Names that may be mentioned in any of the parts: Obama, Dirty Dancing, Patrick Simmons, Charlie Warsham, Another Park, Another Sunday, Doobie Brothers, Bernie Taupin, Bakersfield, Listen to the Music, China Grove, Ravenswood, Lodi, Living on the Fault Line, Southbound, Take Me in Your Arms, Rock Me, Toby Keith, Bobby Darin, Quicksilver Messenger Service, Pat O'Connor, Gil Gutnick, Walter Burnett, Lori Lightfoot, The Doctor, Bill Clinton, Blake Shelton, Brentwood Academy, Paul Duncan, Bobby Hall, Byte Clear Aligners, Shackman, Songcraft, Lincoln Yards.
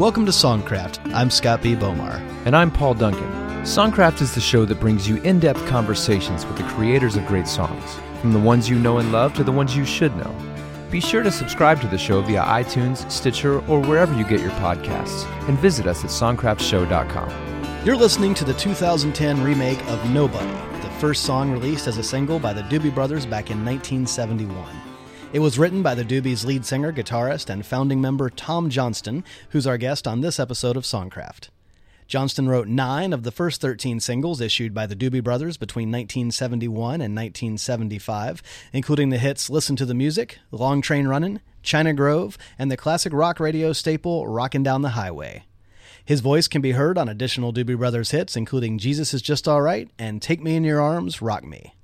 Welcome to Songcraft. I'm Scott B. Bomar. And I'm Paul Duncan. Songcraft is the show that brings you in-depth conversations with the creators of great songs, from the ones you know and love to the ones you should know. Be sure to subscribe to the show via iTunes, Stitcher, or wherever you get your podcasts, and visit us at songcraftshow.com. You're listening to the 2010 remake of Nobody, the first song released as a single by the Doobie Brothers back in 1971. It was written by the Doobies' lead singer, guitarist, and founding member Tom Johnston, who's our guest on this episode of Songcraft. Johnston wrote 9 of the first 13 singles issued by the Doobie Brothers between 1971 and 1975, including the hits Listen to the Music, Long Train Runnin', China Grove, and the classic rock radio staple Rockin' Down the Highway. His voice can be heard on additional Doobie Brothers hits, including Jesus is Just Alright and Take Me in Your Arms, Rock Me.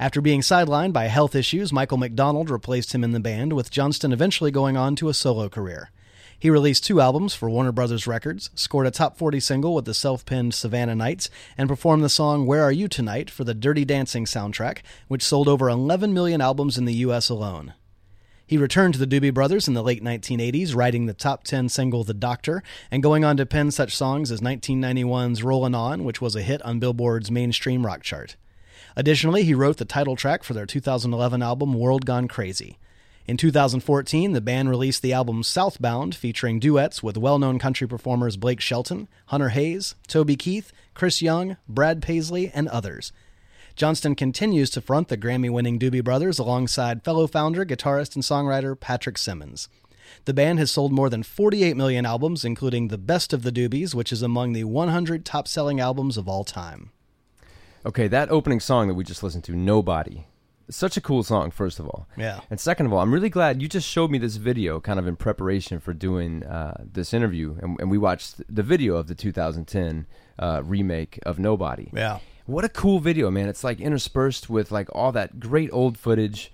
After being sidelined by health issues, Michael McDonald replaced him in the band, with Johnston eventually going on to a solo career. He released 2 albums for Warner Brothers Records, scored a top 40 single with the self-penned Savannah Nights, and performed the song Where Are You Tonight for the Dirty Dancing soundtrack, which sold over 11 million albums in the U.S. alone. He returned to the Doobie Brothers in the late 1980s, writing the top 10 single The Doctor, and going on to pen such songs as 1991's Rollin' On, which was a hit on Billboard's mainstream rock chart. Additionally, he wrote the title track for their 2011 album, World Gone Crazy. In 2014, the band released the album Southbound, featuring duets with well-known country performers Blake Shelton, Hunter Hayes, Toby Keith, Chris Young, Brad Paisley, and others. Johnston continues to front the Grammy-winning Doobie Brothers alongside fellow founder, guitarist, and songwriter Patrick Simmons. The band has sold more than 48 million albums, including The Best of the Doobies, which is among the 100 top-selling albums of all time. Okay, that opening song that we just listened to, Nobody, it's such a cool song, first of all. Yeah. And second of all, I'm really glad you just showed me this video kind of in preparation for doing this interview, and we watched the video of the 2010 remake of Nobody. Yeah. What a cool video, man. It's like interspersed with like all that great old footage,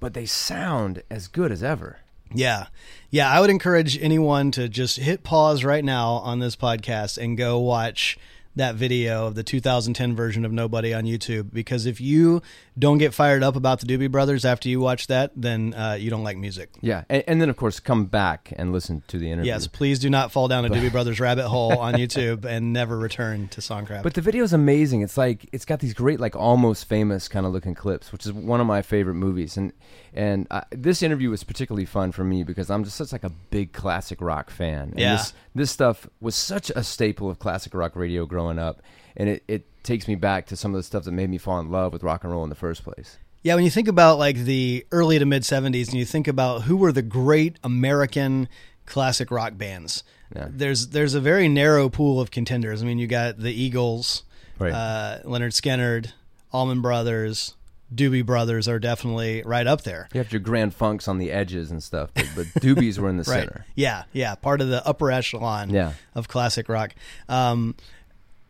but they sound as good as ever. Yeah. Yeah, I would encourage anyone to just hit pause right now on this podcast and go watch that video of the 2010 version of Nobody on YouTube, because if you don't get fired up about the Doobie Brothers after you watch that, then you don't like music. Yeah, and then, of course, come back and listen to the interview. Yes, please do not fall down a Doobie Brothers rabbit hole on YouTube and never return to Songcraft. But the video is amazing. It's like, it's got these great, like, Almost Famous kind of looking clips, which is one of my favorite movies. And this interview was particularly fun for me because I'm just such like a big classic rock fan. And yeah. This stuff was such a staple of classic rock radio growing up, and it takes me back to some of the stuff that made me fall in love with rock and roll in the first place. Yeah, when you think about like the early to mid 70s and you think about who were the great American classic rock bands, yeah, there's a very narrow pool of contenders. I mean, you got the Eagles, right, Lynyrd Skynyrd, Allman Brothers, Doobie Brothers are definitely right up there. You have your Grand Funks on the edges and stuff, but Doobies were in the right center. Yeah, yeah, part of the upper echelon of classic rock.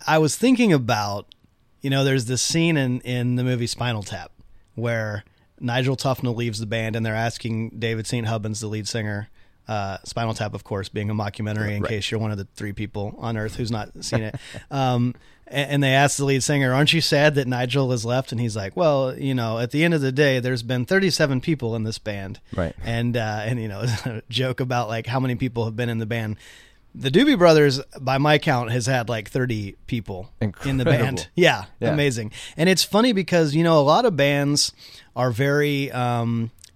I was thinking about, you know, there's this scene in the movie Spinal Tap where Nigel Tufnell leaves the band and they're asking David St. Hubbins, the lead singer, Spinal Tap, of course, being a mockumentary in case you're one of the 3 people on Earth who's not seen it. And they asked the lead singer, aren't you sad that Nigel has left? And he's like, well, you know, at the end of the day, there's been 37 people in this band. Right. And you know, a joke about like how many people have been in the band. The Doobie Brothers, by my count, has had like 30 people in the band. Yeah, yeah, amazing. And it's funny because, you know, a lot of bands are very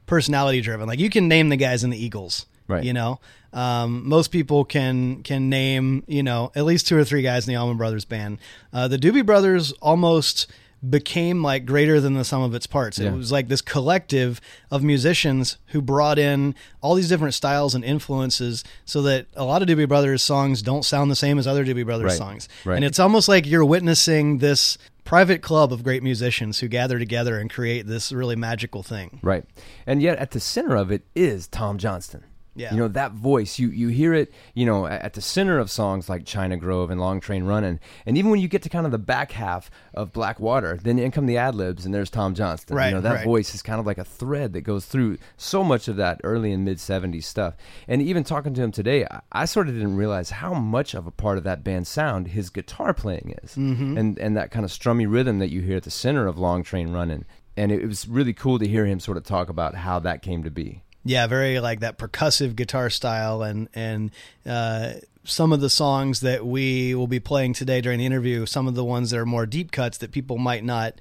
personality driven. Like you can name the guys in the Eagles. Right. You know, most people can name, you know, at least 2 or 3 guys in the Allman Brothers band. The Doobie Brothers almost became like greater than the sum of its parts. Yeah. It was like this collective of musicians who brought in all these different styles and influences so that a lot of Doobie Brothers songs don't sound the same as other Doobie Brothers songs. Right. And it's almost like you're witnessing this private club of great musicians who gather together and create this really magical thing. Right. And yet at the center of it is Tom Johnston. Yeah. You know, that voice, you hear it, you know, at the center of songs like China Grove and Long Train Runnin'. And even when you get to kind of the back half of Black Water, then in come the ad-libs and there's Tom Johnston. Right, you know, that voice is kind of like a thread that goes through so much of that early and mid-70s stuff. And even talking to him today, I sort of didn't realize how much of a part of that band's sound his guitar playing is. Mm-hmm. And that kind of strummy rhythm that you hear at the center of Long Train Runnin'. And it was really cool to hear him sort of talk about how that came to be. Yeah, very like that percussive guitar style, and some of the songs that we will be playing today during the interview, some of the ones that are more deep cuts that people might not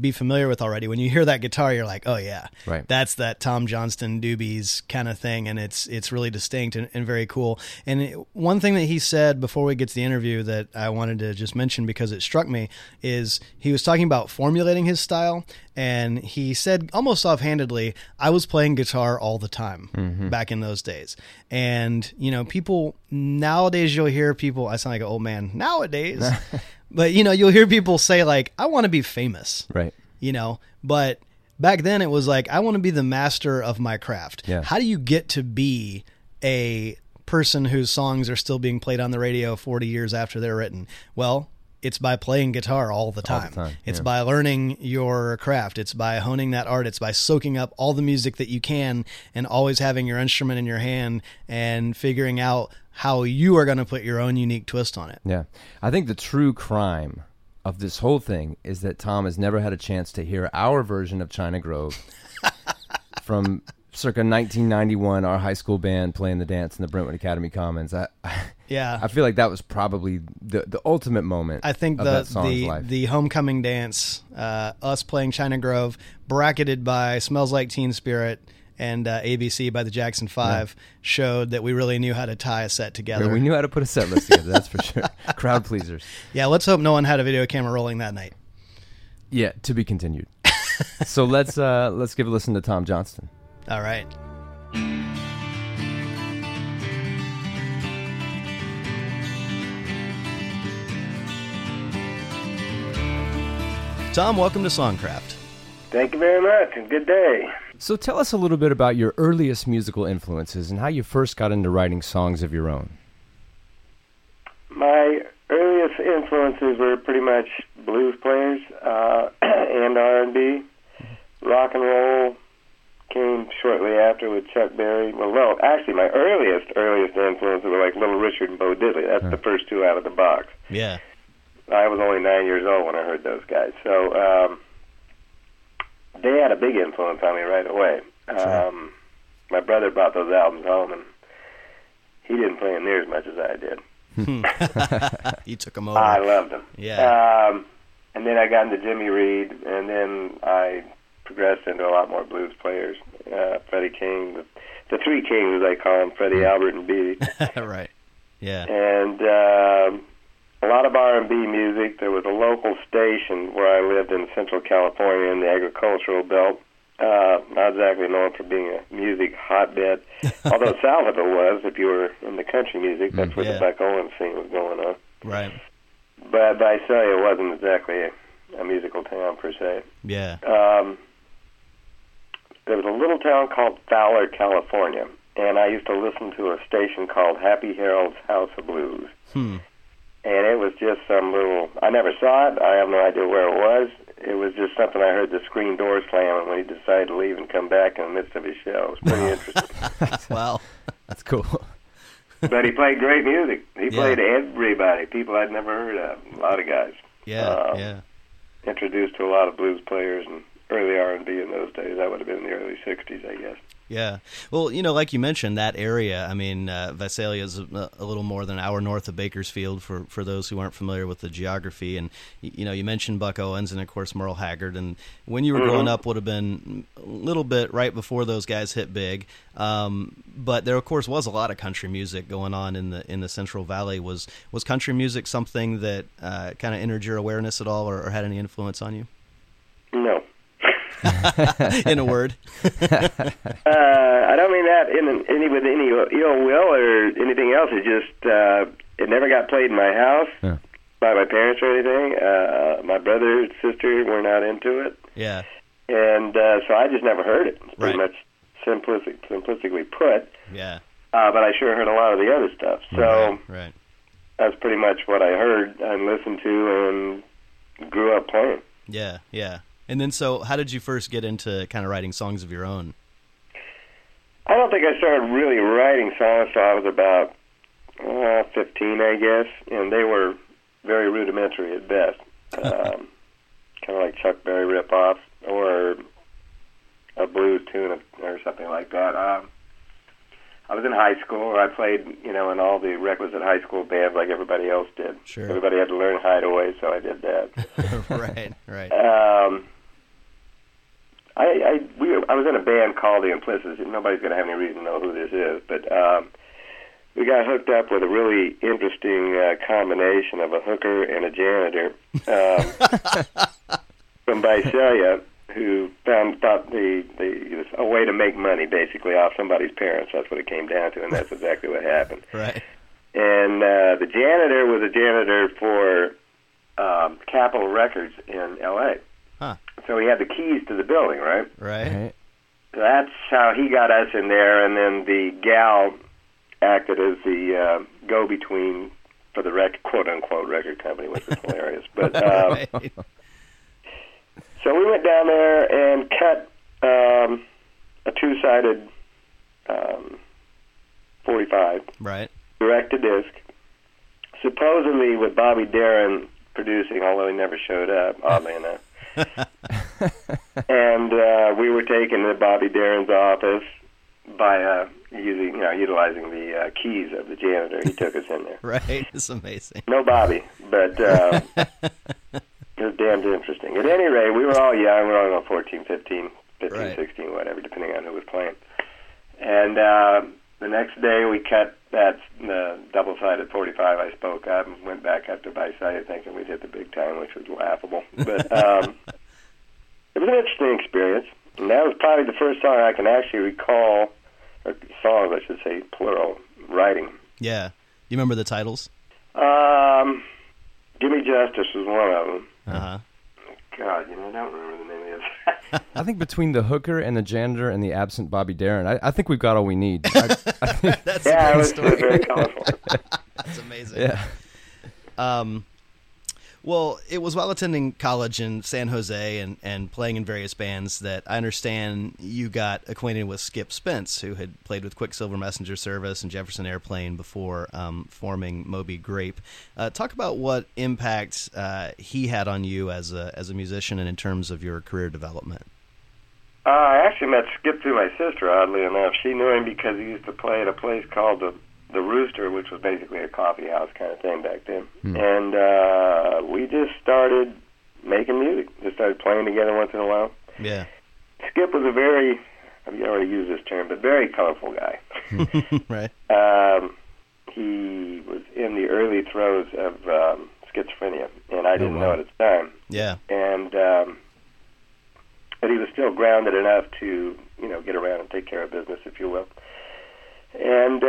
be familiar with already. When you hear that guitar, you're like, oh yeah, right. That's that Tom Johnston Doobies kind of thing. And it's really distinct and very cool. And one thing that he said before we get to the interview that I wanted to just mention because it struck me is he was talking about formulating his style. And he said almost offhandedly, I was playing guitar all the time back in those days. And, you know, people nowadays, you'll hear people, I sound like an old man nowadays, but, you know, you'll hear people say, like, I want to be famous. Right. You know, but back then it was like, I want to be the master of my craft. Yeah. How do you get to be a person whose songs are still being played on the radio 40 years after they're written? Well, it's by playing guitar all the time. It's by learning your craft. It's by honing that art. It's by soaking up all the music that you can and always having your instrument in your hand and figuring out how you are going to put your own unique twist on it. Yeah. I think the true crime of this whole thing is that Tom has never had a chance to hear our version of China Grove from circa 1991, our high school band playing the dance in the Brentwood Academy Commons. I feel like that was probably the ultimate moment. I think the homecoming dance, us playing China Grove, bracketed by Smells Like Teen Spirit and ABC by the Jackson 5 showed that we really knew how to tie a set together. We knew how to put a set list together, that's for sure. Crowd pleasers. Yeah, let's hope no one had a video camera rolling that night. Yeah, to be continued. So let's give a listen to Tom Johnston. All right. Tom, welcome to Songcraft. Thank you very much, and good day. So tell us a little bit about your earliest musical influences and how you first got into writing songs of your own. My earliest influences were pretty much blues players and R&B. Rock and roll came shortly after with Chuck Berry. Well, no, actually, my earliest influences were like Little Richard and Bo Diddley. That's the first two out of the box. Yeah. I was only 9 years old when I heard those guys. So they had a big influence on me right away. My brother brought those albums home, and he didn't play them near as much as I did. He took them over. I loved them. Yeah. And then I got into Jimmy Reed, and then I progressed into a lot more blues players. Freddie King, the Three Kings, I call them, Freddie, Albert, and Bee. Right. Yeah. And a lot of R&B music. There was a local station where I lived in Central California in the agricultural belt. Not exactly known for being a music hotbed, although Salvador was, if you were in the country music. That's where the Buck Owens thing was going on. Right. But Visalia wasn't exactly a musical town, per se. Yeah. There was a little town called Fowler, California, and I used to listen to a station called Happy Harold's House of Blues. And it was just some little... I never saw it. I have no idea where it was. It was just something I heard the screen door slam when he decided to leave and come back in the midst of his show. It was pretty interesting. Wow. That's cool. But he played great music. He played everybody. People I'd never heard of. A lot of guys. Yeah, introduced to a lot of blues players and early R&B in those days. That would have been in the early 60s, I guess. Yeah. Well, you know, like you mentioned, that area, I mean, Visalia is a little more than an hour north of Bakersfield for those who aren't familiar with the geography. And, you know, you mentioned Buck Owens and, of course, Merle Haggard. And when you were growing up would have been a little bit right before those guys hit big. But there, of course, was a lot of country music going on in the Central Valley. Was country music something that kind of entered your awareness at all or had any influence on you? No. In a word. I don't mean that with any ill will or anything else. It just it never got played in my house by my parents or anything. My brother and sister were not into it. Yeah. And so I just never heard it. Pretty much simplistically put. Yeah. But I sure heard a lot of the other stuff. So that's pretty much what I heard and listened to and grew up playing. Yeah, yeah. And then, so, how did you first get into kind of writing songs of your own? I don't think I started really writing songs until I was about 15, I guess, and they were very rudimentary at best. Kind of like Chuck Berry ripoffs, or a blues tune or something like that. I was in high school. I played, in all the requisite high school bands like everybody else did. Sure. Everybody had to learn Hideaway, so I did that. Right. I was in a band called The Implicits. Nobody's going to have any reason to know who this is, but we got hooked up with a really interesting combination of a hooker and a janitor from Visalia, who thought it was a way to make money, basically, off somebody's parents. That's what it came down to, and that's exactly what happened. Right. And the janitor was a janitor for Capitol Records in L.A. Huh. So he had the keys to the building, right? Right. So that's how he got us in there, and then the gal acted as the go-between for the quote-unquote record company, which was hilarious. But right. So we went down there and cut a two-sided 45, right, direct-to-disc, supposedly with Bobby Darin producing, although he never showed up, oddly enough. And we were taken to Bobby Darin's office by utilizing the keys of the janitor. He took us in there. Right, it's amazing. No Bobby, but it was damned interesting. At any rate, we were all young. We were all about 14, 15, 15, right, 16, whatever, depending on who was playing. And the next day we cut that double-sided 45 I spoke of and went back up to Visalia thinking we'd hit the big time, which was laughable. But it was an interesting experience. And that was probably the first song I can actually recall, or songs, I should say, plural, writing. Yeah. Do you remember the titles? Give Me Justice was one of them. Uh-huh. God, I don't remember the name of it. I think between the hooker and the janitor and the absent Bobby Darin, I think we've got all we need. That's yeah, it was very colorful. That's amazing. Yeah. Well, it was while attending college in San Jose and playing in various bands that I understand you got acquainted with Skip Spence, who had played with Quicksilver Messenger Service and Jefferson Airplane before forming Moby Grape. Talk about what impact he had on you as a musician and in terms of your career development. I actually met Skip through my sister, oddly enough. She knew him because he used to play at a place called the Rooster, which was basically a coffee house kind of thing back then. And we just started making music, just started playing together once in a while. Yeah. Skip was a very, I mean, I already used this term, but very colorful guy. Right. He was in the early throes of schizophrenia, and I didn't know it at the time. Yeah. And but he was still grounded enough to, get around and take care of business, if you will. And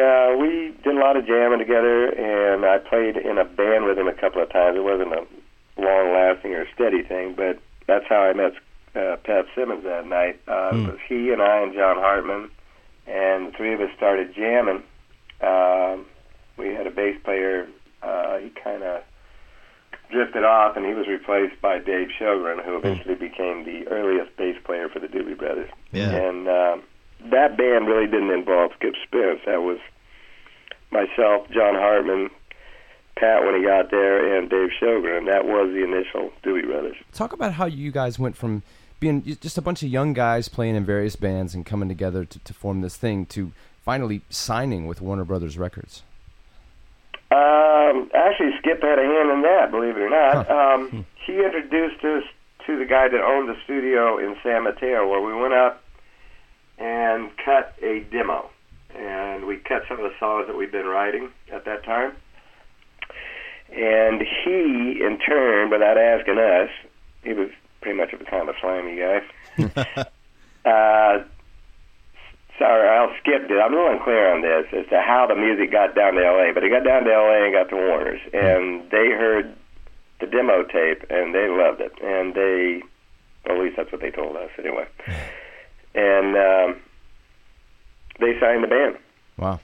we did a lot of jamming together, and I played in a band with him a couple of times. It wasn't a long-lasting or steady thing, but that's how I met Pat Simmons that night. It was he and I and John Hartman, and the three of us started jamming. We had a bass player. He kind of drifted off, and he was replaced by Dave Shogren, who eventually became the earliest bass player for the Doobie Brothers. Yeah. And that band really didn't involve Skip Spence. That was myself, John Hartman, Pat when he got there, and Dave Shogren. That was the initial Doobie Brothers. Talk about how you guys went from being just a bunch of young guys playing in various bands and coming together to form this thing to finally signing with Warner Brothers Records. Actually, Skip had a hand in that, believe it or not. Huh. He introduced us to the guy that owned the studio in San Mateo, where we went up and cut a demo. And we cut some of the songs that we'd been writing at that time. And he, in turn, without asking us, he was pretty much kind of a slimy guy. Skip did. I'm real unclear on this as to how the music got down to L.A., but it got down to L.A. and got to Warner's. And they heard the demo tape, and they loved it. And they, well, at least that's what they told us, anyway. And they signed the band. Wow.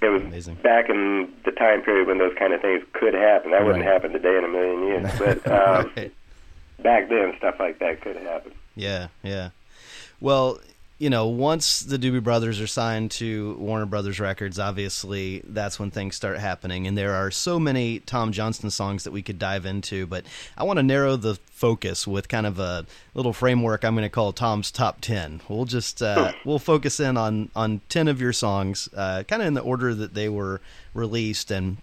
It was amazing. Back in the time period when those kind of things could happen. That wouldn't happen today in a million years. But back then, stuff like that could happen. Yeah, yeah. Well, you know, once the Doobie Brothers are signed to Warner Brothers Records, obviously that's when things start happening. And there are so many Tom Johnston songs that we could dive into, but I want to narrow the focus with kind of a little framework I'm going to call Tom's Top 10. We'll just we'll focus in on 10 of your songs, kind of in the order that they were released, and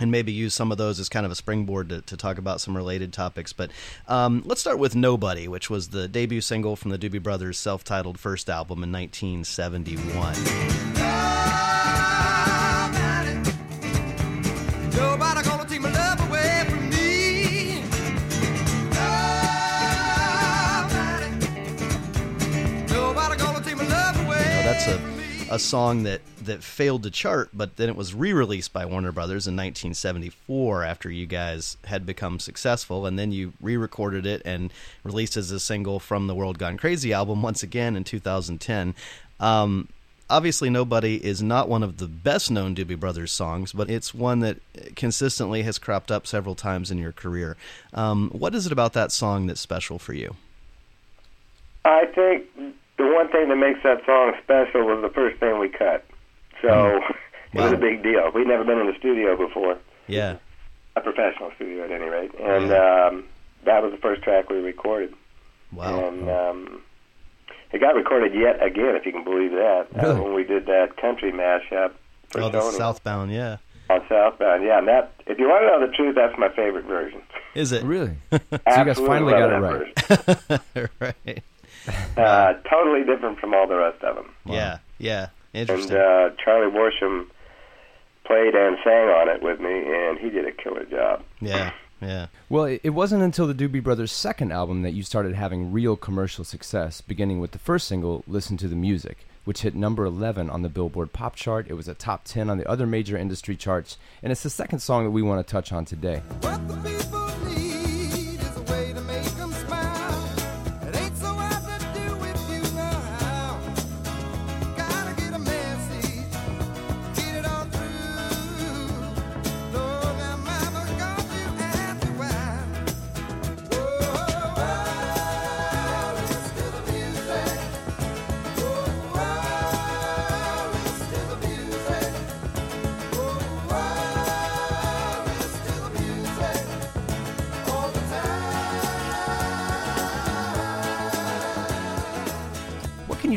maybe use some of those as kind of a springboard to talk about some related topics. But let's start with Nobody, which was the debut single from the Doobie Brothers' self-titled first album in 1971. Nobody, nobody gonna take my love away from me. Nobody, nobody gonna take my love away. That's a song that failed to chart, but then it was re-released by Warner Brothers in 1974 after you guys had become successful, and then you re-recorded it and released as a single from the World Gone Crazy album once again in 2010. Obviously, Nobody is not one of the best-known Doobie Brothers songs, but it's one that consistently has cropped up several times in your career. What is it about that song that's special for you? I think the one thing that makes that song special was the first thing we cut. So it was a big deal. We'd never been in a studio before. Yeah. A professional studio, at any rate. And that was the first track we recorded. Wow. And it got recorded yet again, if you can believe that. Really? When we did that country mashup for Tony. Oh, Southbound, yeah. On Southbound, yeah. And that, if you want to know the truth, that's my favorite version. Is it? Really? So you guys finally got it right. Right. Totally different from all the rest of them. Wow. Yeah. Interesting. And Charlie Worsham played and sang on it with me, and he did a killer job. Yeah. Well, it wasn't until the Doobie Brothers' second album that you started having real commercial success, beginning with the first single, Listen to the Music, which hit number 11 on the Billboard Pop Chart. It was a top 10 on the other major industry charts, and it's the second song that we want to touch on today. What the people need.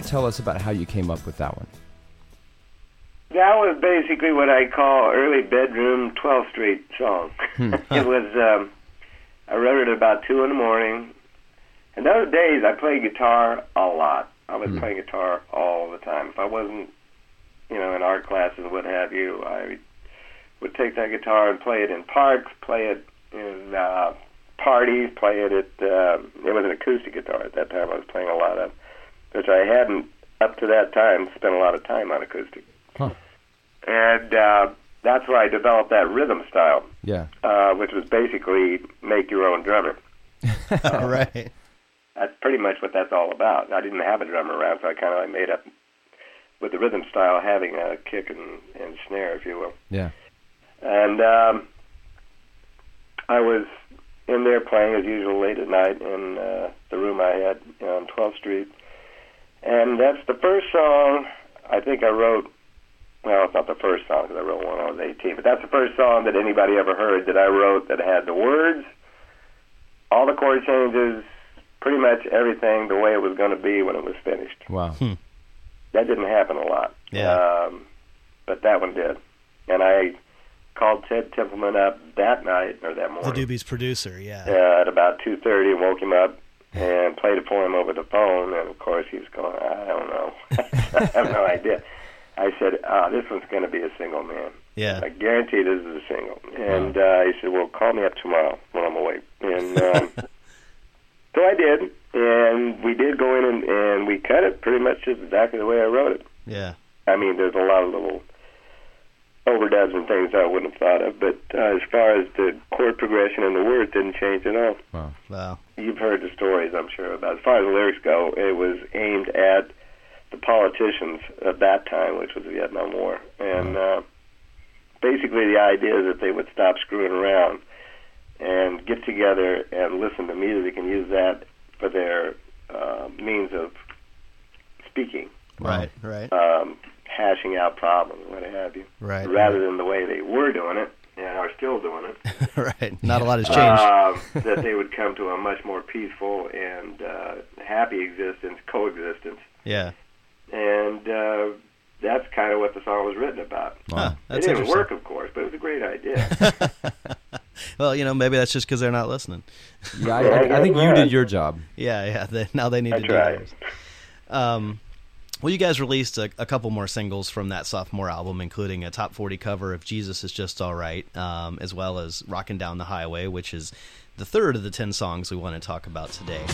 Tell us about how you came up with that one. That was basically what I call early bedroom 12th Street song. It was, I wrote it about 2 in the morning. And those days I played guitar a lot. I was playing guitar all the time. If I wasn't, in art classes, what have you, I would take that guitar and play it in parks, play it in parties, play it at, it was an acoustic guitar at that time. I was playing a lot of, which I hadn't, up to that time, spent a lot of time on acoustic. Huh. And that's where I developed that rhythm style, which was basically make your own drummer. Right. That's pretty much what that's all about. I didn't have a drummer around, so I kind of like made up with the rhythm style, having a kick and snare, if you will. Yeah. And I was in there playing, as usual, late at night in the room I had on 12th Street. And that's the first song I think I wrote. Well, it's not the first song because I wrote one when I was 18, but that's the first song that anybody ever heard that I wrote that had the words, all the chord changes, pretty much everything the way it was going to be when it was finished. Wow. That didn't happen a lot. Yeah. But that one did. And I called Ted Templeman up that night, or that morning. The Doobie's producer, yeah. At about 2:30, woke him up. And played it for him over the phone, and of course he was going, I don't know. I have no idea. I said, this one's going to be a single, man. Yeah. I guarantee this is a single. And he said, well, call me up tomorrow when I'm awake. And so I did, and we did go in and we cut it pretty much just exactly the way I wrote it. Yeah. I mean, there's a lot of little overdubs and things I wouldn't have thought of, but as far as the chord progression and the words didn't change at all. Wow. You've heard the stories, I'm sure, about as far as the lyrics go, it was aimed at the politicians of that time, which was the Vietnam War. And basically the idea is that they would stop screwing around and get together and listen to music and use that for their means of speaking. Right, right. Hashing out problems, what have you. Right. Rather than the way they were doing it, and are still doing it. Right. Not a lot has changed. That they would come to a much more peaceful and happy existence, coexistence. Yeah. And that's kind of what the song was written about. Wow. It didn't work, of course, but it was a great idea. Well, you know, maybe that's just because they're not listening. Yeah, I think you did your job. Yeah, yeah. Now they need to do theirs. Well, you guys released a couple more singles from that sophomore album, including a top 40 cover of Jesus is Just Alright, as well as Rockin' Down the Highway, which is the third of the 10 songs we want to talk about today.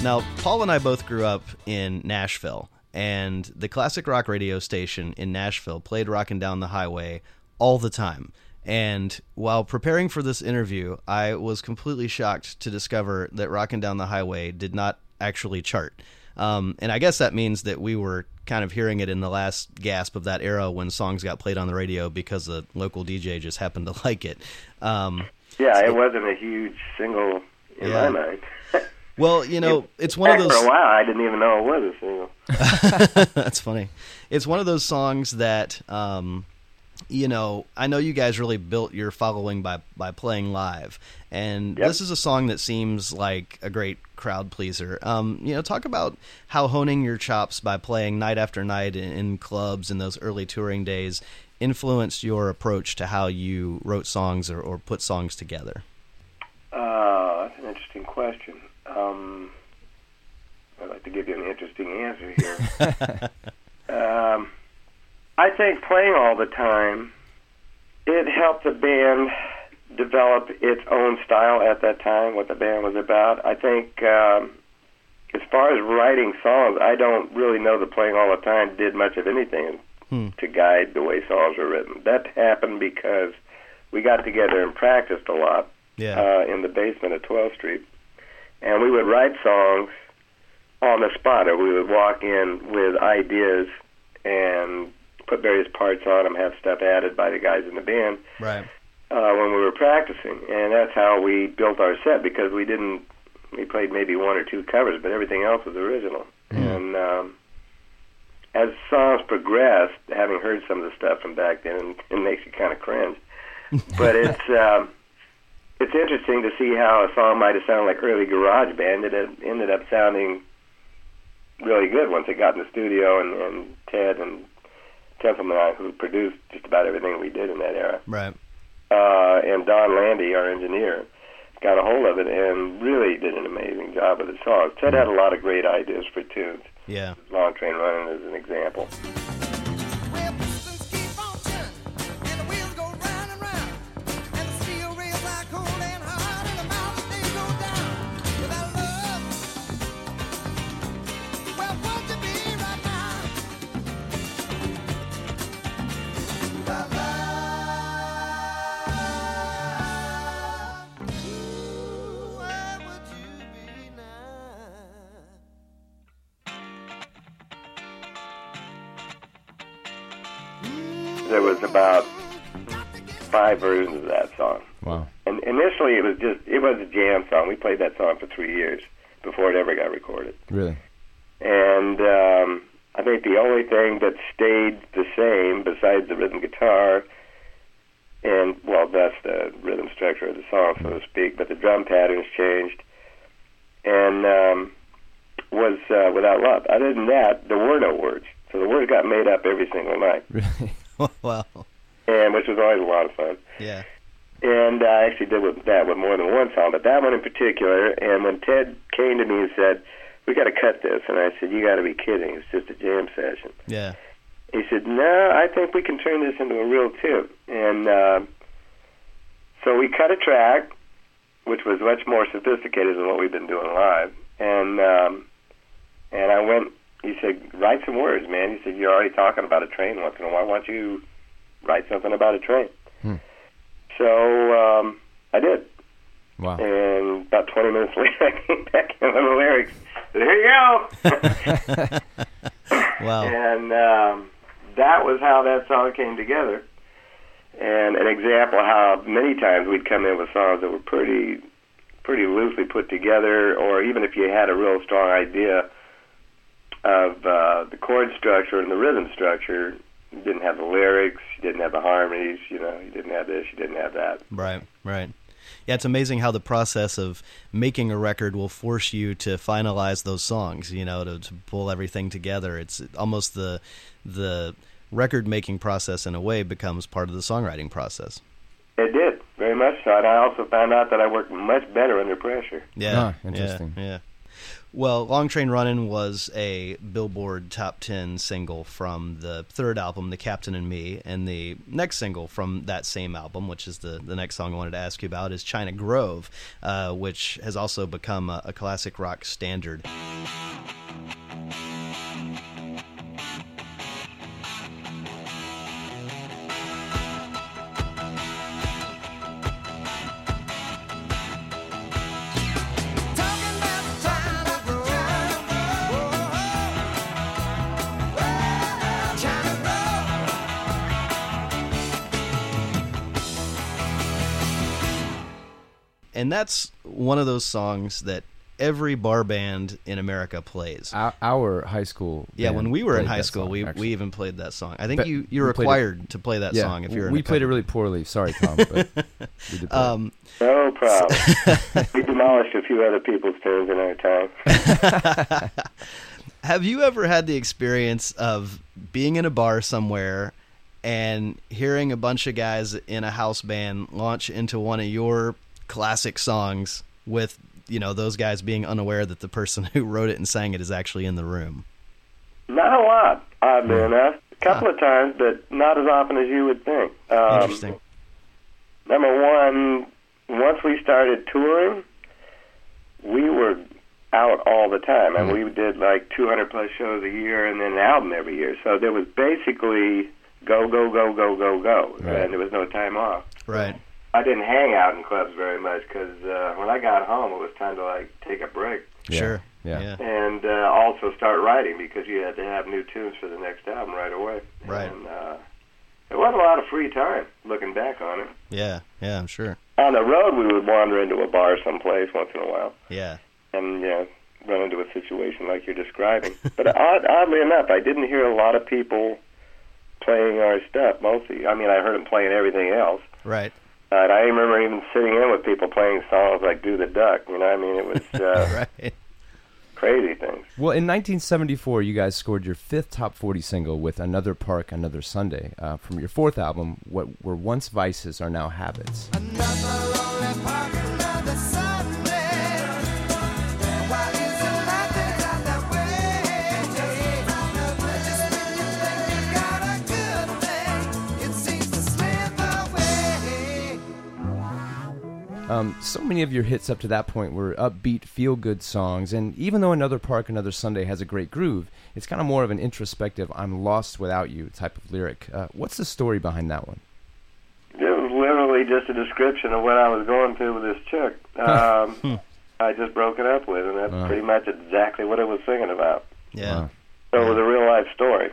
Now, Paul and I both grew up in Nashville, and the classic rock radio station in Nashville played Rockin' Down the Highway all the time. And while preparing for this interview, I was completely shocked to discover that Rockin' Down the Highway did not actually chart. And I guess that means that we were kind of hearing it in the last gasp of that era when songs got played on the radio because the local DJ just happened to like it. It wasn't a huge single in my mind. Well, you know, it's one of those... For a while, I didn't even know it was a single. That's funny. It's one of those songs that, you know, I know you guys really built your following by playing live. And this is a song that seems like a great crowd pleaser. You know, talk about how honing your chops by playing night after night in clubs in those early touring days influenced your approach to how you wrote songs or put songs together. That's an interesting question. I'd like to give you an interesting answer here. I think playing all the time, it helped the band develop its own style at that time, what the band was about. I think as far as writing songs, I don't really know that playing all the time did much of anything to guide the way songs were written. That happened because we got together and practiced a lot in the basement at 12th Street. And we would write songs on the spot, or we would walk in with ideas and put various parts on them, have stuff added by the guys in the band when we were practicing. And that's how we built our set, because we played maybe one or two covers, but everything else was original. Mm-hmm. And as songs progressed, having heard some of the stuff from back then, it makes you kind of cringe. But it's... it's interesting to see how a song might have sounded like early Garage Band. It ended up sounding really good once it got in the studio, and Ted and Templeman, who produced just about everything we did in that era, and Don Landy, our engineer, got a hold of it and really did an amazing job with the songs. Ted had a lot of great ideas for tunes. Yeah, Long Train Runnin' is an example. There was about 5 versions of that song. Wow. And initially it was a jam song. We played that song for 3 years before it ever got recorded. Really? And I think the only thing that stayed the same besides the rhythm guitar, and, well, that's the rhythm structure of the song, so to speak, but the drum patterns changed, and was Without Love. Other than that, there were no words. So the words got made up every single night. Really? Wow. And which was always a lot of fun. Yeah. And I actually did with more than one song, but that one in particular. And when Ted came to me and said, "We got to cut this," and I said, "You got to be kidding! It's just a jam session." Yeah. He said, "No, I think we can turn this into a real tune." And so we cut a track, which was much more sophisticated than what we've been doing live. And I went. He said, "Write some words, man." He said, "You're already talking about a train once in a while. Why don't you write something about a train?" So I did. Wow. And about 20 minutes later, I came back in with the lyrics. There you go. Wow. And that was how that song came together. And an example how many times we'd come in with songs that were pretty loosely put together, or even if you had a real strong idea of the chord structure and the rhythm structure, you didn't have the lyrics, you didn't have the harmonies, you know, you didn't have this, you didn't have that. Right, right. Yeah, it's amazing how the process of making a record will force you to finalize those songs, you know, to pull everything together. It's almost the record-making process, in a way, becomes part of the songwriting process. It did, very much so. And I also found out that I worked much better under pressure. Yeah, oh, interesting. Yeah. Well, Long Train Runnin' was a Billboard Top 10 single from the third album, The Captain and Me, and the next single from that same album, which is the next song I wanted to ask you about, is China Grove, which has also become a classic rock standard. And that's one of those songs that every bar band in America plays. Our high school. Yeah, when we were in high school, we even played that song. I think you're required to play that song if you're. We played it really poorly. Sorry, Tom. But we did no problem. We demolished a few other people's tunes in our time. Have you ever had the experience of being in a bar somewhere and hearing a bunch of guys in a house band launch into one of your classic songs with, you know, those guys being unaware that the person who wrote it and sang it is actually in the room? Not a lot, oddly enough. A couple of times, but not as often as you would think. Interesting. Number one, once we started touring, we were out all the time. And we did like 200-plus shows a year and then an album every year. So there was basically go, go, go, go, go, go. Right. And there was no time off. Right. I didn't hang out in clubs very much because when I got home, it was time to like take a break. Yeah. Sure. Yeah. And also start writing because you had to have new tunes for the next album right away. Right. And it wasn't a lot of free time looking back on it. Yeah. Yeah, I'm sure. On the road, we would wander into a bar someplace once in a while. Yeah. And run into a situation like you're describing. But oddly enough, I didn't hear a lot of people playing our stuff. Mostly, I mean, I heard them playing everything else. Right. And I remember even sitting in with people playing songs like Do the Duck. You know what I mean? It was right. Crazy things. Well, in 1974, you guys scored your fifth Top 40 single with Another Park, Another Sunday from your fourth album, What Were Once Vices Are Now Habits. Another lonely park, another Sunday. So many of your hits up to that point were upbeat, feel-good songs, and even though Another Park, Another Sunday has a great groove, it's kind of more of an introspective, I'm lost without you type of lyric. What's the story behind that one? It was literally just a description of what I was going through with this chick. I just broke it up with, and that's pretty much exactly what it was singing about. Yeah. So it was a real-life story.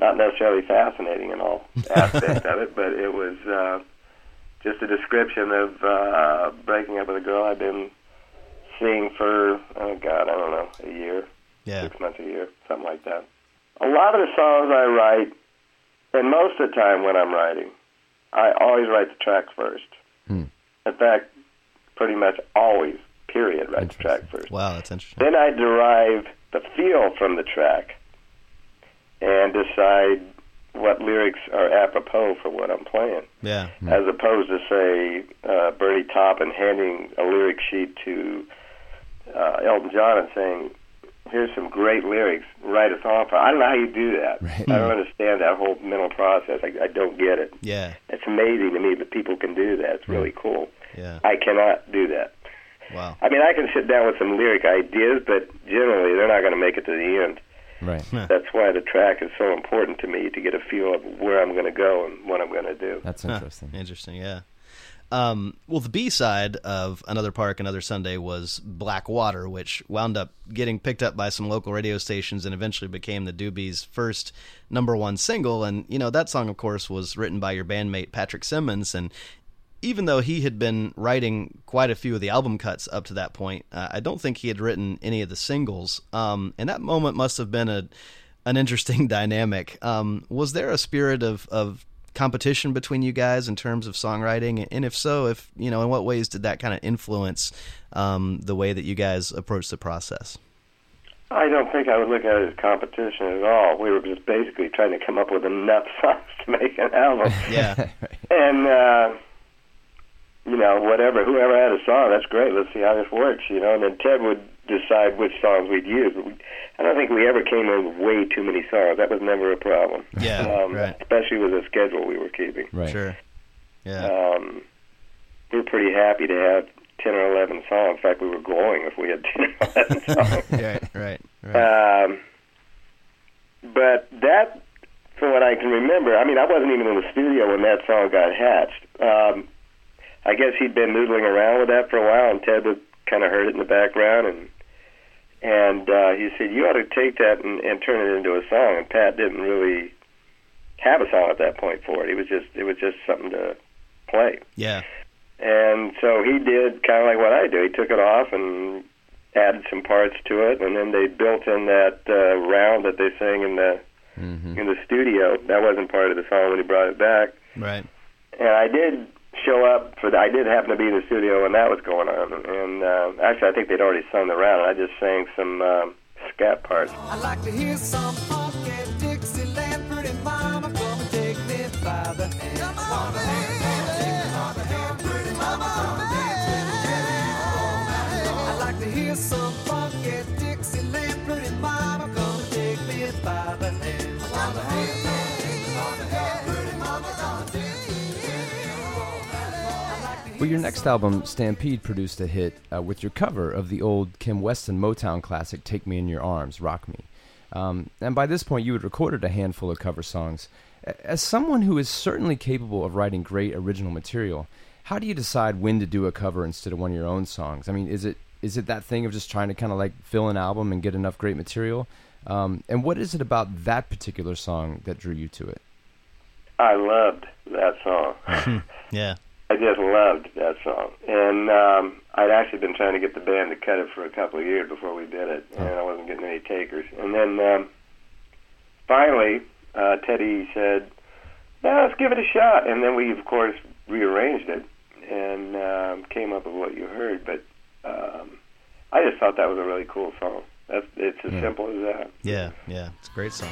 Not necessarily fascinating in all aspects of it, but it was... just a description of breaking up with a girl I've been seeing for, I don't know, a year, 6 months, a year, something like that. A lot of the songs I write, and most of the time when I'm writing, I always write the track first. Hmm. In fact, pretty much always, period, write the track first. Wow, that's interesting. Then I derive the feel from the track and decide what lyrics are apropos for what I'm playing. Yeah. As opposed to, say, Bernie Taupin handing a lyric sheet to Elton John and saying, here's some great lyrics, write a song for it. I don't know how you do that. Right. I don't understand that whole mental process. I don't get it. Yeah. It's amazing to me that people can do that. It's really cool. Yeah. I cannot do that. Wow. I mean, I can sit down with some lyric ideas, but generally they're not going to make it to the end. Right. That's why the track is so important to me, to get a feel of where I'm going to go and what I'm going to do. That's interesting. Interesting, yeah. Well, the B-side of Another Park, Another Sunday was Black Water, which wound up getting picked up by some local radio stations and eventually became the Doobies' first #1 single. And, you know, that song, of course, was written by your bandmate Patrick Simmons. And even though he had been writing quite a few of the album cuts up to that point, I don't think he had written any of the singles. And that moment must have been an interesting dynamic. Was there a spirit of competition between you guys in terms of songwriting, and if so, if you know, in what ways did that kind of influence the way that you guys approached the process? I don't think I would look at it as competition at all. We were just basically trying to come up with enough songs to make an album. Yeah, and you know, whoever had a song, that's great. Let's see how this works. You know, and then Ted would decide which songs we'd use. I don't think we ever came in with way too many songs. That was never a problem. Yeah, right. Especially with the schedule we were keeping. Right. Sure. Yeah. We were pretty happy to have 10 or 11 songs. In fact, we were glowing if we had 10 or 11 songs. Right. But that, from what I can remember, I mean, I wasn't even in the studio when that song got hatched. I guess he'd been noodling around with that for a while, and Ted would kind of heard it in the background, and he said, you ought to take that and turn it into a song. And Pat didn't really have a song at that point for it. It was just something to play. Yeah. And so he did kind of like what I do. He took it off and added some parts to it, and then they built in that round that they sang in the studio. That wasn't part of the song when he brought it back. Right. And I did show up for that. I did happen to be in the studio when that was going on, and actually I think they'd already sung the round, and I just sang some scat parts. I like to hear some punk and Dixieland, pretty mama, come and take me by the hand. Come on, baby, pretty mama, come and dance with me. I like to hear some punk and Dixieland, pretty mama, come and take me by the hand. Come on, baby. Well, your next album, Stampede, produced a hit with your cover of the old Kim Weston Motown classic, Take Me in Your Arms, Rock Me. And by this point, you had recorded a handful of cover songs. As someone who is certainly capable of writing great original material, how do you decide when to do a cover instead of one of your own songs? I mean, is it that thing of just trying to kind of like fill an album and get enough great material? And what is it about that particular song that drew you to it? I loved that song. Yeah. I just loved that song, and I'd actually been trying to get the band to cut it for a couple of years before we did it, and I wasn't getting any takers. And then finally, Teddy said, "No, let's give it a shot." And then we, of course, rearranged it and came up with what you heard. But I just thought that was a really cool song. It's as simple as that. Yeah, yeah, it's a great song.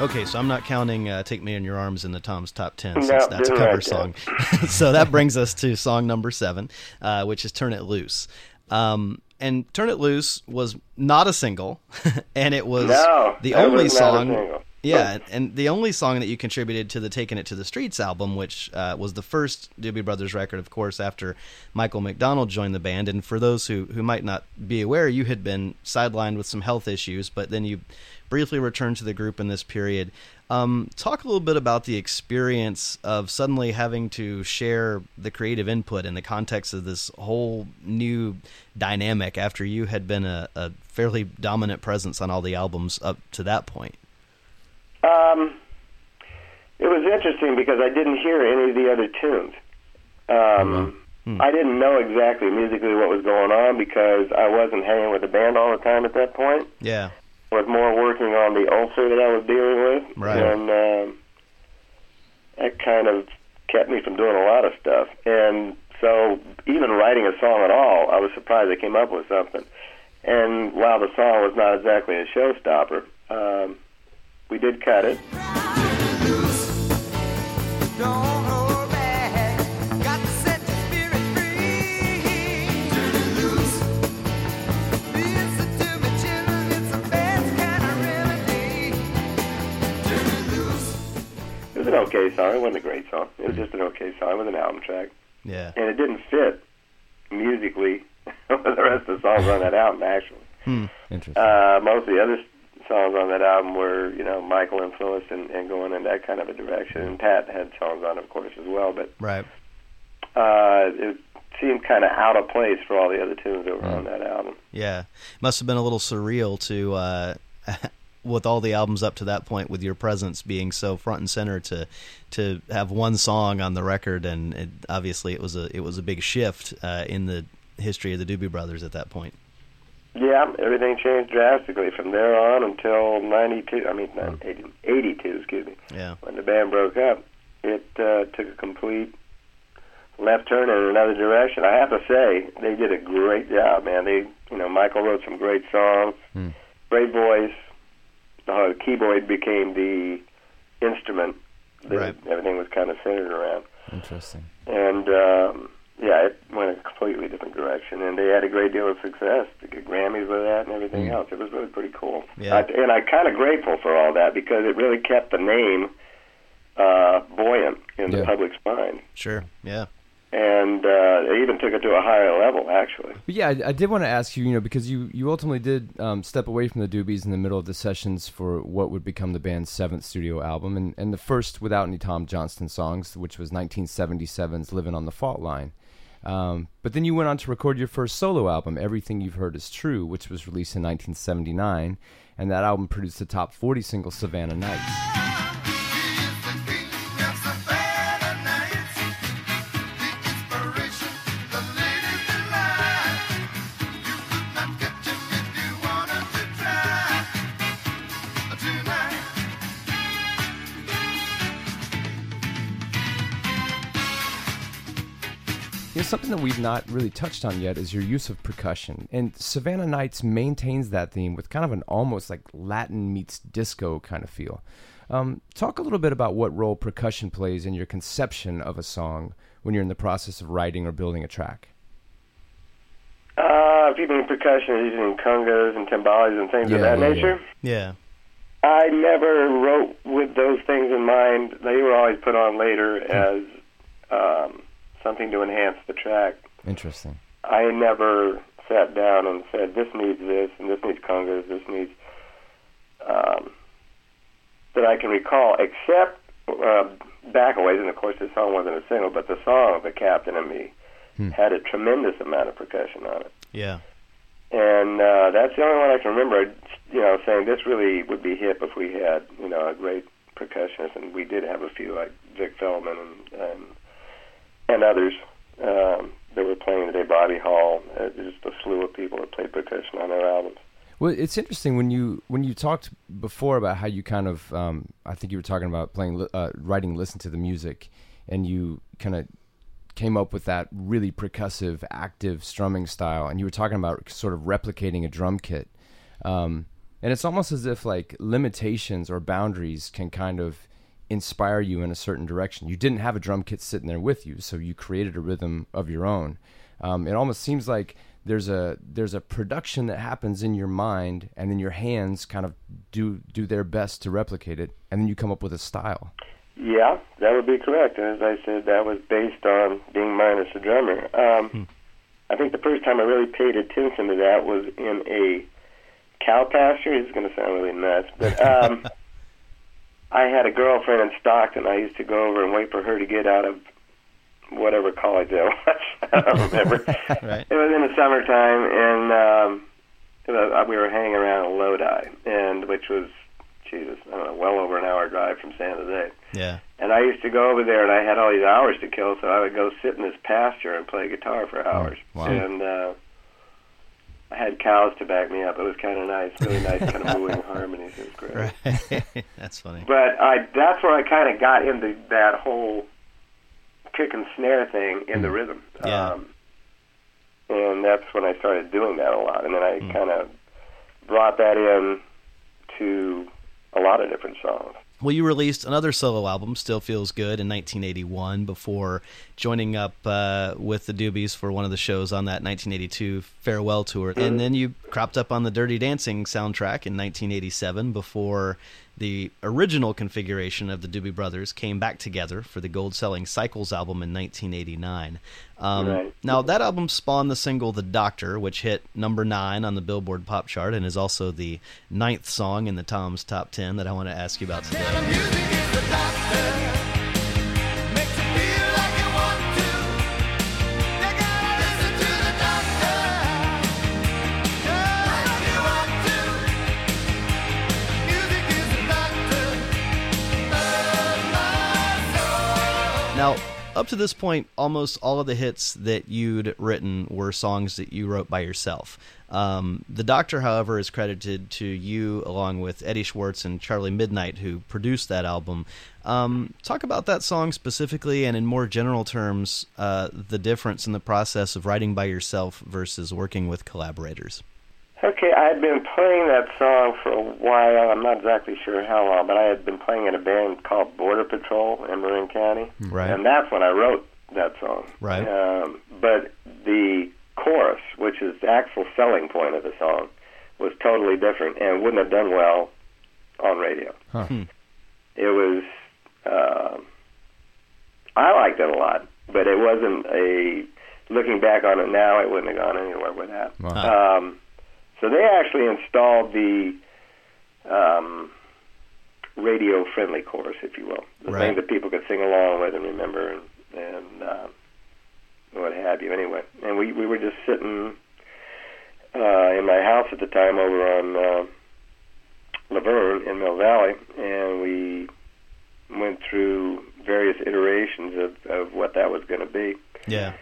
Okay, so I'm not counting Take Me in Your Arms in the Tom's Top 10, since that's a cover song. So that brings us to song #7, which is Turn It Loose. And Turn It Loose was not a single, and it was the only song. Yeah, and the only song that you contributed to the Taking It to the Streets album, which was the first Doobie Brothers record, of course, after Michael McDonald joined the band. And for those who might not be aware, you had been sidelined with some health issues, but then you briefly returned to the group in this period. Talk a little bit about the experience of suddenly having to share the creative input in the context of this whole new dynamic after you had been a fairly dominant presence on all the albums up to that point. It was interesting because I didn't hear any of the other tunes. I didn't know exactly musically what was going on because I wasn't hanging with the band all the time at that point. Yeah. I was more working on the ulcer that I was dealing with. Right. And that kind of kept me from doing a lot of stuff. And so even writing a song at all, I was surprised I came up with something. And while the song was not exactly a showstopper, we did cut it. an okay song. It wasn't a great song. It was just an okay song with an album track. Yeah. And it didn't fit musically with the rest of the songs on that album, actually. Interesting. Most of the other songs on that album were, you know, Michael influenced and going in that kind of a direction. And Pat had songs on, of course, as well. But right. It seemed kind of out of place for all the other tunes that were on that album. Yeah. Must have been a little surreal to... with all the albums up to that point, with your presence being so front and center, to have one song on the record, and obviously it was a big shift in the history of the Doobie Brothers at that point. Yeah, everything changed drastically from there on until 92. I mean, 82. Excuse me. Yeah. When the band broke up, it took a complete left turn in another direction. I have to say, they did a great job, man. They, you know, Michael wrote some great songs, great voice. The keyboard became the instrument that everything was kind of centered around. Interesting. And, yeah, it went in a completely different direction. And they had a great deal of success. They got Grammys with that and everything else. It was really pretty cool. Yeah. And I'm kind of grateful for all that because it really kept the name buoyant in the public's mind. Sure, yeah. And they even took it to a higher level, actually. But yeah, I did want to ask you, you know, because you ultimately did step away from the Doobies in the middle of the sessions for what would become the band's seventh studio album, and the first without any Tom Johnston songs, which was 1977's Living on the Fault Line. But then you went on to record your first solo album, Everything You've Heard Is True, which was released in 1979, and that album produced the top 40 single, Savannah Nights. Something that we've not really touched on yet is your use of percussion, and Savannah Nights maintains that theme with kind of an almost like Latin meets disco kind of feel. Talk a little bit about what role percussion plays in your conception of a song when you're in the process of writing or building a track. People in percussion are using congas and timbales and things of that nature. Yeah. I never wrote with those things in mind. They were always put on later as... something to enhance the track. Interesting. I never sat down and said, this needs this, and this needs congas, this needs... that I can recall, except Backaways, and of course this song wasn't a single, but the song, The Captain and Me, had a tremendous amount of percussion on it. Yeah. And that's the only one I can remember, you know, saying this really would be hip if we had, you know, a great percussionist, and we did have a few, like Vic Feldman and others that were playing today, Bobby Hall, just a slew of people that played percussion on their albums. Well, it's interesting when you talked before about how you kind of, I think you were talking about writing Listen to the Music, and you kind of came up with that really percussive, active strumming style, and you were talking about sort of replicating a drum kit. And it's almost as if like limitations or boundaries can kind of inspire you in a certain direction. You didn't have a drum kit sitting there with you, so you created a rhythm of your own. It almost seems like there's a production that happens in your mind, and then your hands kind of do their best to replicate it, and then you come up with a style. Yeah, that would be correct. And as I said, that was based on being minus a drummer. I think the first time I really paid attention to that was in a cow pasture. It's going to sound really nuts, but I had a girlfriend in Stockton. I used to go over and wait for her to get out of whatever college that was. I don't remember. Right. It was in the summertime, and we were hanging around in Lodi, which was, I don't know, well over an hour drive from San Jose. Yeah. And I used to go over there, and I had all these hours to kill, so I would go sit in this pasture and play guitar for hours. Wow. And I had cows to back me up. It was kind of nice, really nice, kind of moving harmonies. It was great. Right. That's funny. But that's where I kind of got into that whole kick and snare thing in the rhythm. Yeah. And that's when I started doing that a lot. And then I kind of brought that in to a lot of different songs. Well, you released another solo album, Still Feels Good, in 1981 before joining up with the Doobies for one of the shows on that 1982 farewell tour. And then you cropped up on the Dirty Dancing soundtrack in 1987 before The original configuration of the Doobie Brothers came back together for the gold-selling Cycles album in 1989. Now, that album spawned the single The Doctor, which hit number 9 on the Billboard Pop Chart and is also the 9th song in the Tom's Top 10 that I want to ask you about today. Tell him music is the doctor. Now, up to this point, almost all of the hits that you'd written were songs that you wrote by yourself. The Doctor, however, is credited to you along with Eddie Schwartz and Charlie Midnight, who produced that album. Talk about that song specifically and in more general terms, the difference in the process of writing by yourself versus working with collaborators. Okay, I had been playing that song for a while. I'm not exactly sure how long, but I had been playing in a band called Border Patrol in Marin County, right. And that's when I wrote that song. Right. But the chorus, which is the actual selling point of the song, was totally different and wouldn't have done well on radio. Huh. It was, I liked it a lot, but it wasn't a, looking back on it now, it wouldn't have gone anywhere with that. Wow. So they actually installed the radio-friendly chorus, if you will, the right. thing that people could sing along with and remember and what have you. Anyway, and we were just sitting in my house at the time over on Laverne in Mill Valley, and we went through various iterations of what that was going to be. Yeah.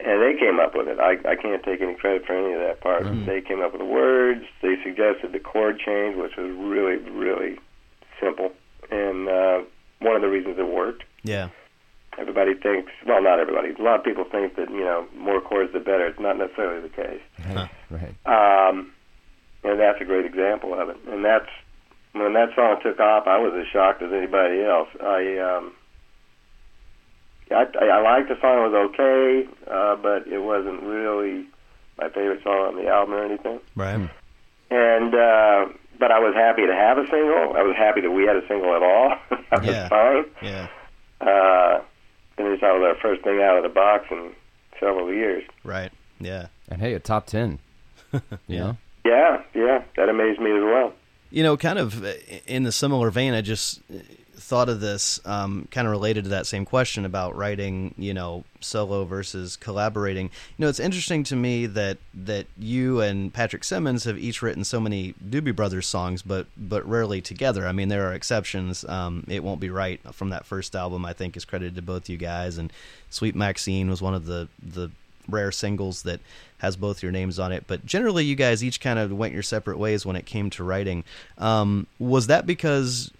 And they came up with it. I can't take any credit for any of that part. Mm. They came up with the words. They suggested the chord change, which was really, really simple. And one of the reasons it worked. Yeah. Everybody thinks, well, not everybody. A lot of people think that, you know, more chords the better. It's not necessarily the case. Right. And that's a great example of it. And that's, when that song took off, I was as shocked as anybody else. I liked the song, it was okay, but it wasn't really my favorite song on the album or anything. Right. And, but I was happy to have a single. I was happy that we had a single at all. That was fine. Yeah. And it was our first thing out of the box in several years. Right, yeah. And hey, a top 10. You know? Yeah, that amazed me as well. You know, kind of in the similar vein, I just thought of this kind of related to that same question about writing, you know, solo versus collaborating. You know, it's interesting to me that you and Patrick Simmons have each written so many Doobie Brothers songs, but rarely together. I mean, there are exceptions. It Won't Be Right from that first album, I think, is credited to both you guys, and Sweet Maxine was one of the rare singles that has both your names on it, but generally you guys each kind of went your separate ways when it came to writing. Was that because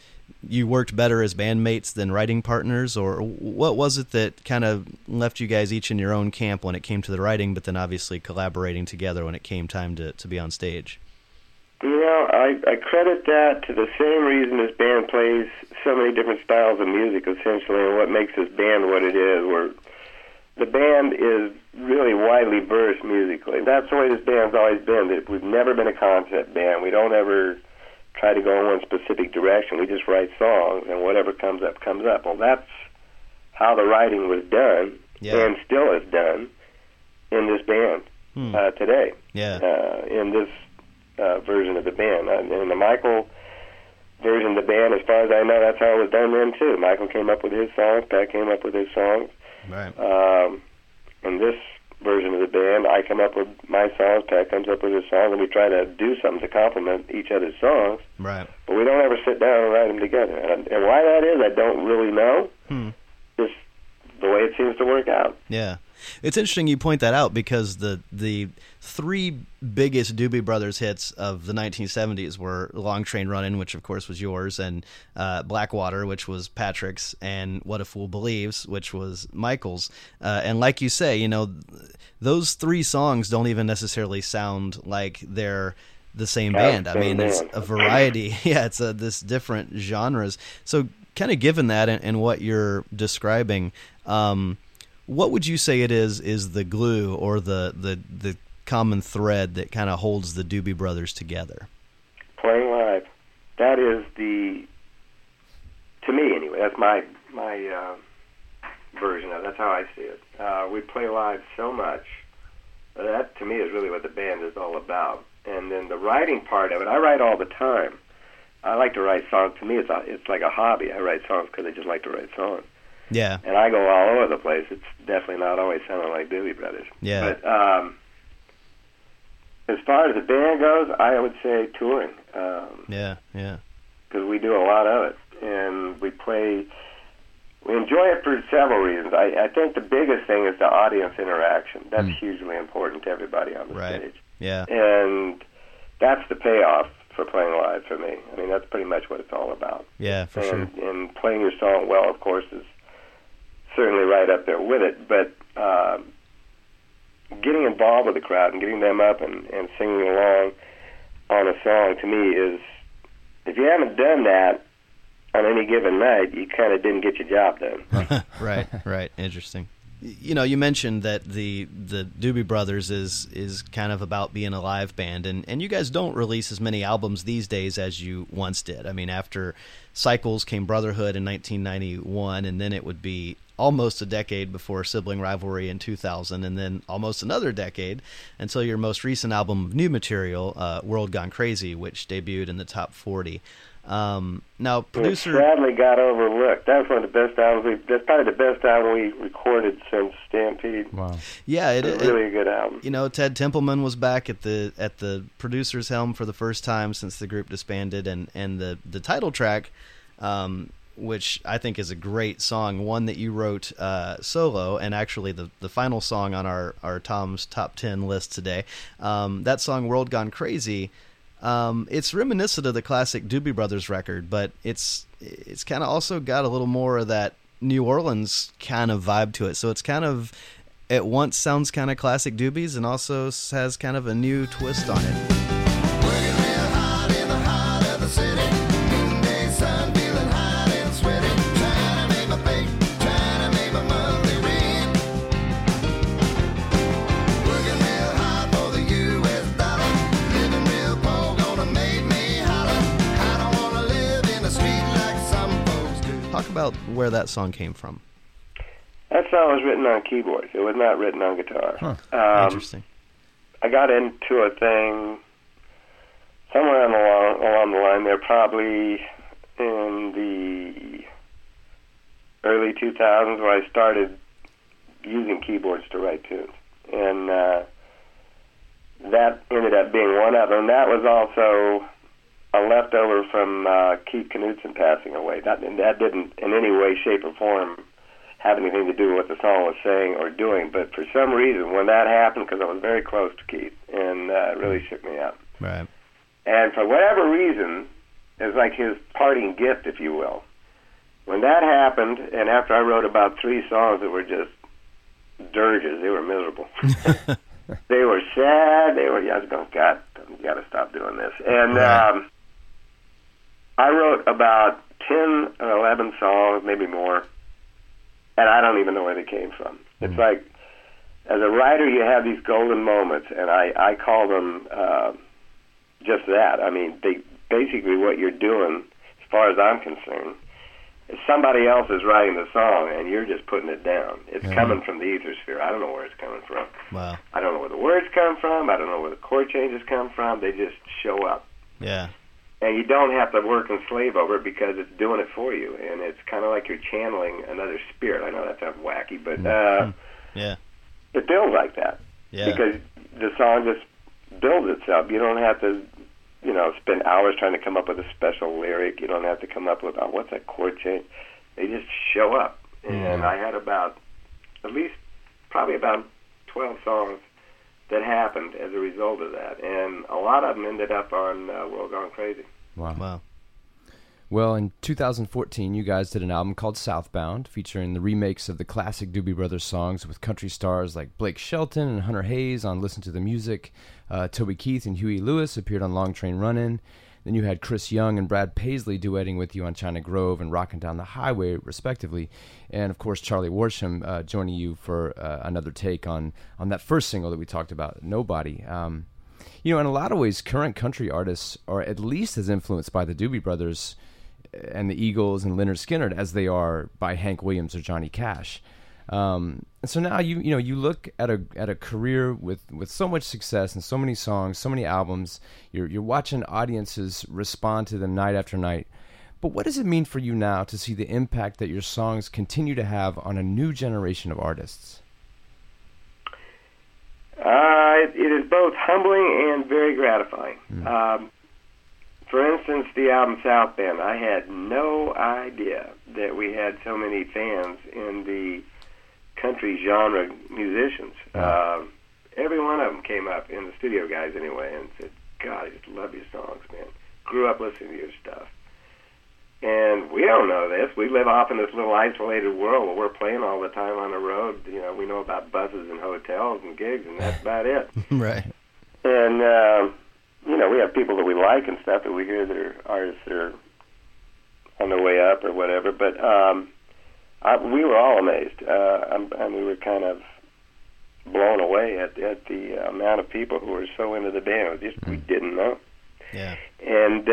you worked better as bandmates than writing partners, or what was it that kind of left you guys each in your own camp when it came to the writing, but then obviously collaborating together when it came time to be on stage? You know, I credit that to the same reason this band plays so many different styles of music, essentially, and what makes this band what it is. The band is really widely versed musically. That's the way this band's always been. We've never been a concept band. We don't ever try to go in one specific direction. We just write songs, and whatever comes up, comes up. Well, that's how the writing was done, and still is done in this band today. Yeah, in this version of the band, in the Michael version of the band, as far as I know, that's how it was done then too. Michael came up with his songs, Pat came up with his songs. Right. In this version of the band, I come up with my songs, Pat comes up with his songs, and we try to do something to complement each other's songs. Right. But we don't ever sit down and write them together. And why that is, I don't really know. Just the way it seems to work out. Yeah. It's interesting you point that out, because the three biggest Doobie Brothers hits of the 1970s were Long Train Runnin', which of course was yours, and Black Water, which was Patrick's, and What a Fool Believes, which was Michael's. And like you say, you know, those three songs don't even necessarily sound like they're the same band. I mean, it's a variety. Yeah, it's this different genres. So kind of given that and what you're describing, what would you say it is the glue or the common thread that kind of holds the Doobie Brothers together? Playing live. That is the To me, anyway, that's my version of it. That's how I see it. We play live so much. That, to me, is really what the band is all about. And then the writing part of it, I write all the time. I like to write songs. To me, it's like a hobby. I write songs because I just like to write songs. Yeah. And I go all over the place. It's definitely not always sounding like Doobie Brothers. Yeah. But as far as the band goes, I would say touring. Yeah. Because we do a lot of it. And we play... We enjoy it for several reasons. I think the biggest thing is the audience interaction. That's hugely important to everybody on the stage. Yeah. And that's the payoff for playing live for me. I mean, that's pretty much what it's all about. Yeah, for sure. And playing your song well, of course, is certainly right up there with it. But getting involved with the crowd and getting them up and singing along on a song, to me, is... If you haven't done that on any given night, you kind of didn't get your job done. Right. Interesting. You know, you mentioned that the Doobie Brothers is kind of about being a live band, and you guys don't release as many albums these days as you once did. I mean, after Cycles came Brotherhood in 1991, and then it would be almost a decade before Sibling Rivalry in 2000, and then almost another decade until your most recent album of new material, World Gone Crazy, which debuted in the top 40. Now, producer... It sadly got overlooked. That was one of the best albums. That's probably the best album we recorded since Stampede. Wow. Yeah, it really a good album. You know, Ted Templeman was back at the producer's helm for the first time since the group disbanded, and the title track, which I think is a great song, one that you wrote solo, and actually the final song on our Tom's Top 10 list today. That song, World Gone Crazy... it's reminiscent of the classic Doobie Brothers record, but it's kind of also got a little more of that New Orleans kind of vibe to it. So it's kind of, at once sounds kind of classic Doobies and also has kind of a new twist on it. Working real hard in the heart of the city. Talk about where that song came from. That song was written on keyboards. It was not written on guitar. Interesting. I got into a thing somewhere along the line there, probably in the early 2000s, where I started using keyboards to write tunes. And that ended up being one of them. That was also... a leftover from Keith Knudsen passing away. That didn't in any way, shape, or form have anything to do with what the song was saying or doing, but for some reason, when that happened, because I was very close to Keith, and it really shook me up. Right. And for whatever reason, it was like his parting gift, if you will. When that happened, and after I wrote about 3 songs that were just dirges, they were miserable. They were sad, I was going, God, I've got to stop doing this. And... Right. I wrote about 10 or 11 songs, maybe more, and I don't even know where they came from. Mm-hmm. It's like, as a writer, you have these golden moments, and I call them just that. I mean, basically what you're doing, as far as I'm concerned, is somebody else is writing the song, and you're just putting it down. It's coming from the ether sphere. I don't know where it's coming from. Wow. I don't know where the words come from. I don't know where the chord changes come from. They just show up. Yeah. And you don't have to work and slave over it because it's doing it for you. And it's kind of like you're channeling another spirit. I know that sounds wacky, but it feels like that. Yeah. Because the song just builds itself. You don't have to, spend hours trying to come up with a special lyric. You don't have to come up with, what's that chord change? They just show up. And I had probably about 12 songs that happened as a result of that, and a lot of them ended up on World Gone Crazy. Wow. Well, in 2014, you guys did an album called Southbound, featuring the remakes of the classic Doobie Brothers songs with country stars like Blake Shelton and Hunter Hayes on Listen to the Music. Toby Keith and Huey Lewis appeared on Long Train Runnin'. Then you had Chris Young and Brad Paisley duetting with you on China Grove and Rockin' Down the Highway, respectively. And, of course, Charlie Warsham joining you for another take on that first single that we talked about, Nobody. In a lot of ways, current country artists are at least as influenced by the Doobie Brothers and the Eagles and Lynyrd Skynyrd as they are by Hank Williams or Johnny Cash. And so now you look at a career with so much success and so many songs, so many albums. You're watching audiences respond to them night after night. But what does it mean for you now to see the impact that your songs continue to have on a new generation of artists? It is both humbling and very gratifying. Mm. For instance, the album Southbound, I had no idea that we had so many fans in the country genre musicians. Every one of them came up, in the studio guys anyway, and said, God, I just love your songs, man. Grew up listening to your stuff. And we don't know this. We live off in this little isolated world where we're playing all the time on the road. You know, we know about buses and hotels and gigs, and that's about it. Right. And, we have people that we like and stuff that we hear their artists are on their way up or whatever. But we were all amazed. And we were kind of blown away at the amount of people who were so into the band. We didn't know. Yeah. And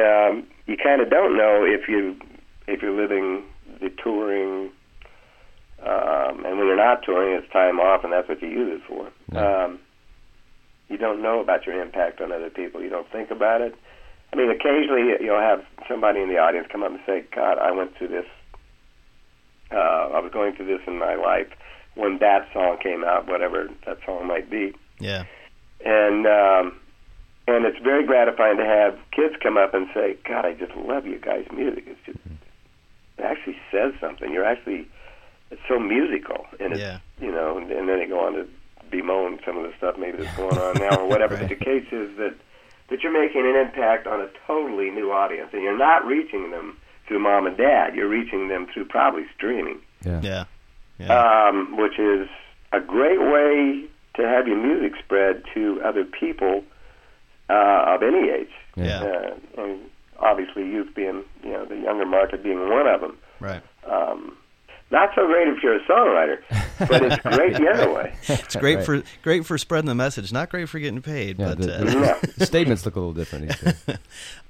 you kind of don't know if you're living the touring, and when you're not touring, it's time off, and that's what you use it for. Yeah. You don't know about your impact on other people. You don't think about it. I mean, occasionally you'll have somebody in the audience come up and say, God, I was going through this in my life when that song came out, whatever that song might be. Yeah. And it's very gratifying to have kids come up and say, God, I just love you guys' music. It actually says something. It's so musical. And it's, and then they go on to bemoan some of the stuff maybe that's going on now or whatever. Right. But the case is that you're making an impact on a totally new audience. And you're not reaching them through mom and dad. You're reaching them through probably streaming. Yeah. Which is a great way to have your music spread to other people of any age, and obviously youth being, the younger market being one of them. Right. Not so great if you're a songwriter, but it's great the other way. It's great for spreading the message. Not great for getting paid, but the statements look a little different.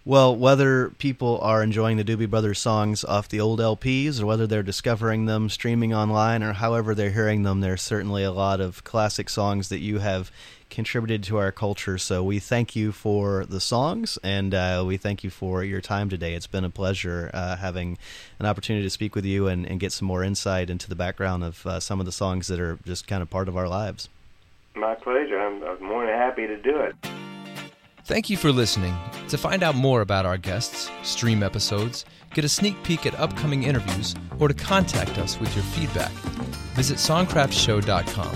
Well, whether people are enjoying the Doobie Brothers songs off the old LPs or whether they're discovering them streaming online or however they're hearing them, there's certainly a lot of classic songs that you have contributed to our culture. So we thank you for the songs, and we thank you for your time today. It's been a pleasure having an opportunity to speak with you and get some more insight into the background of some of the songs that are just kind of part of our lives. My pleasure. I'm more than happy to do it. Thank you for listening. To find out more about our guests, stream episodes, get a sneak peek at upcoming interviews, or to contact us with your feedback, visit songcraftshow.com.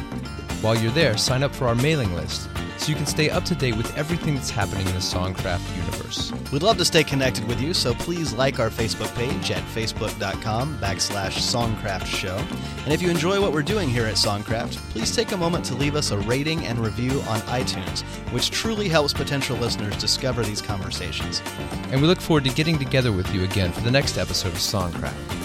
While you're there, sign up for our mailing list so you can stay up to date with everything that's happening in the Songcraft universe. We'd love to stay connected with you, so please like our Facebook page at facebook.com/Songcraft Show. And if you enjoy what we're doing here at Songcraft, please take a moment to leave us a rating and review on iTunes, which truly helps potential listeners discover these conversations. And we look forward to getting together with you again for the next episode of Songcraft.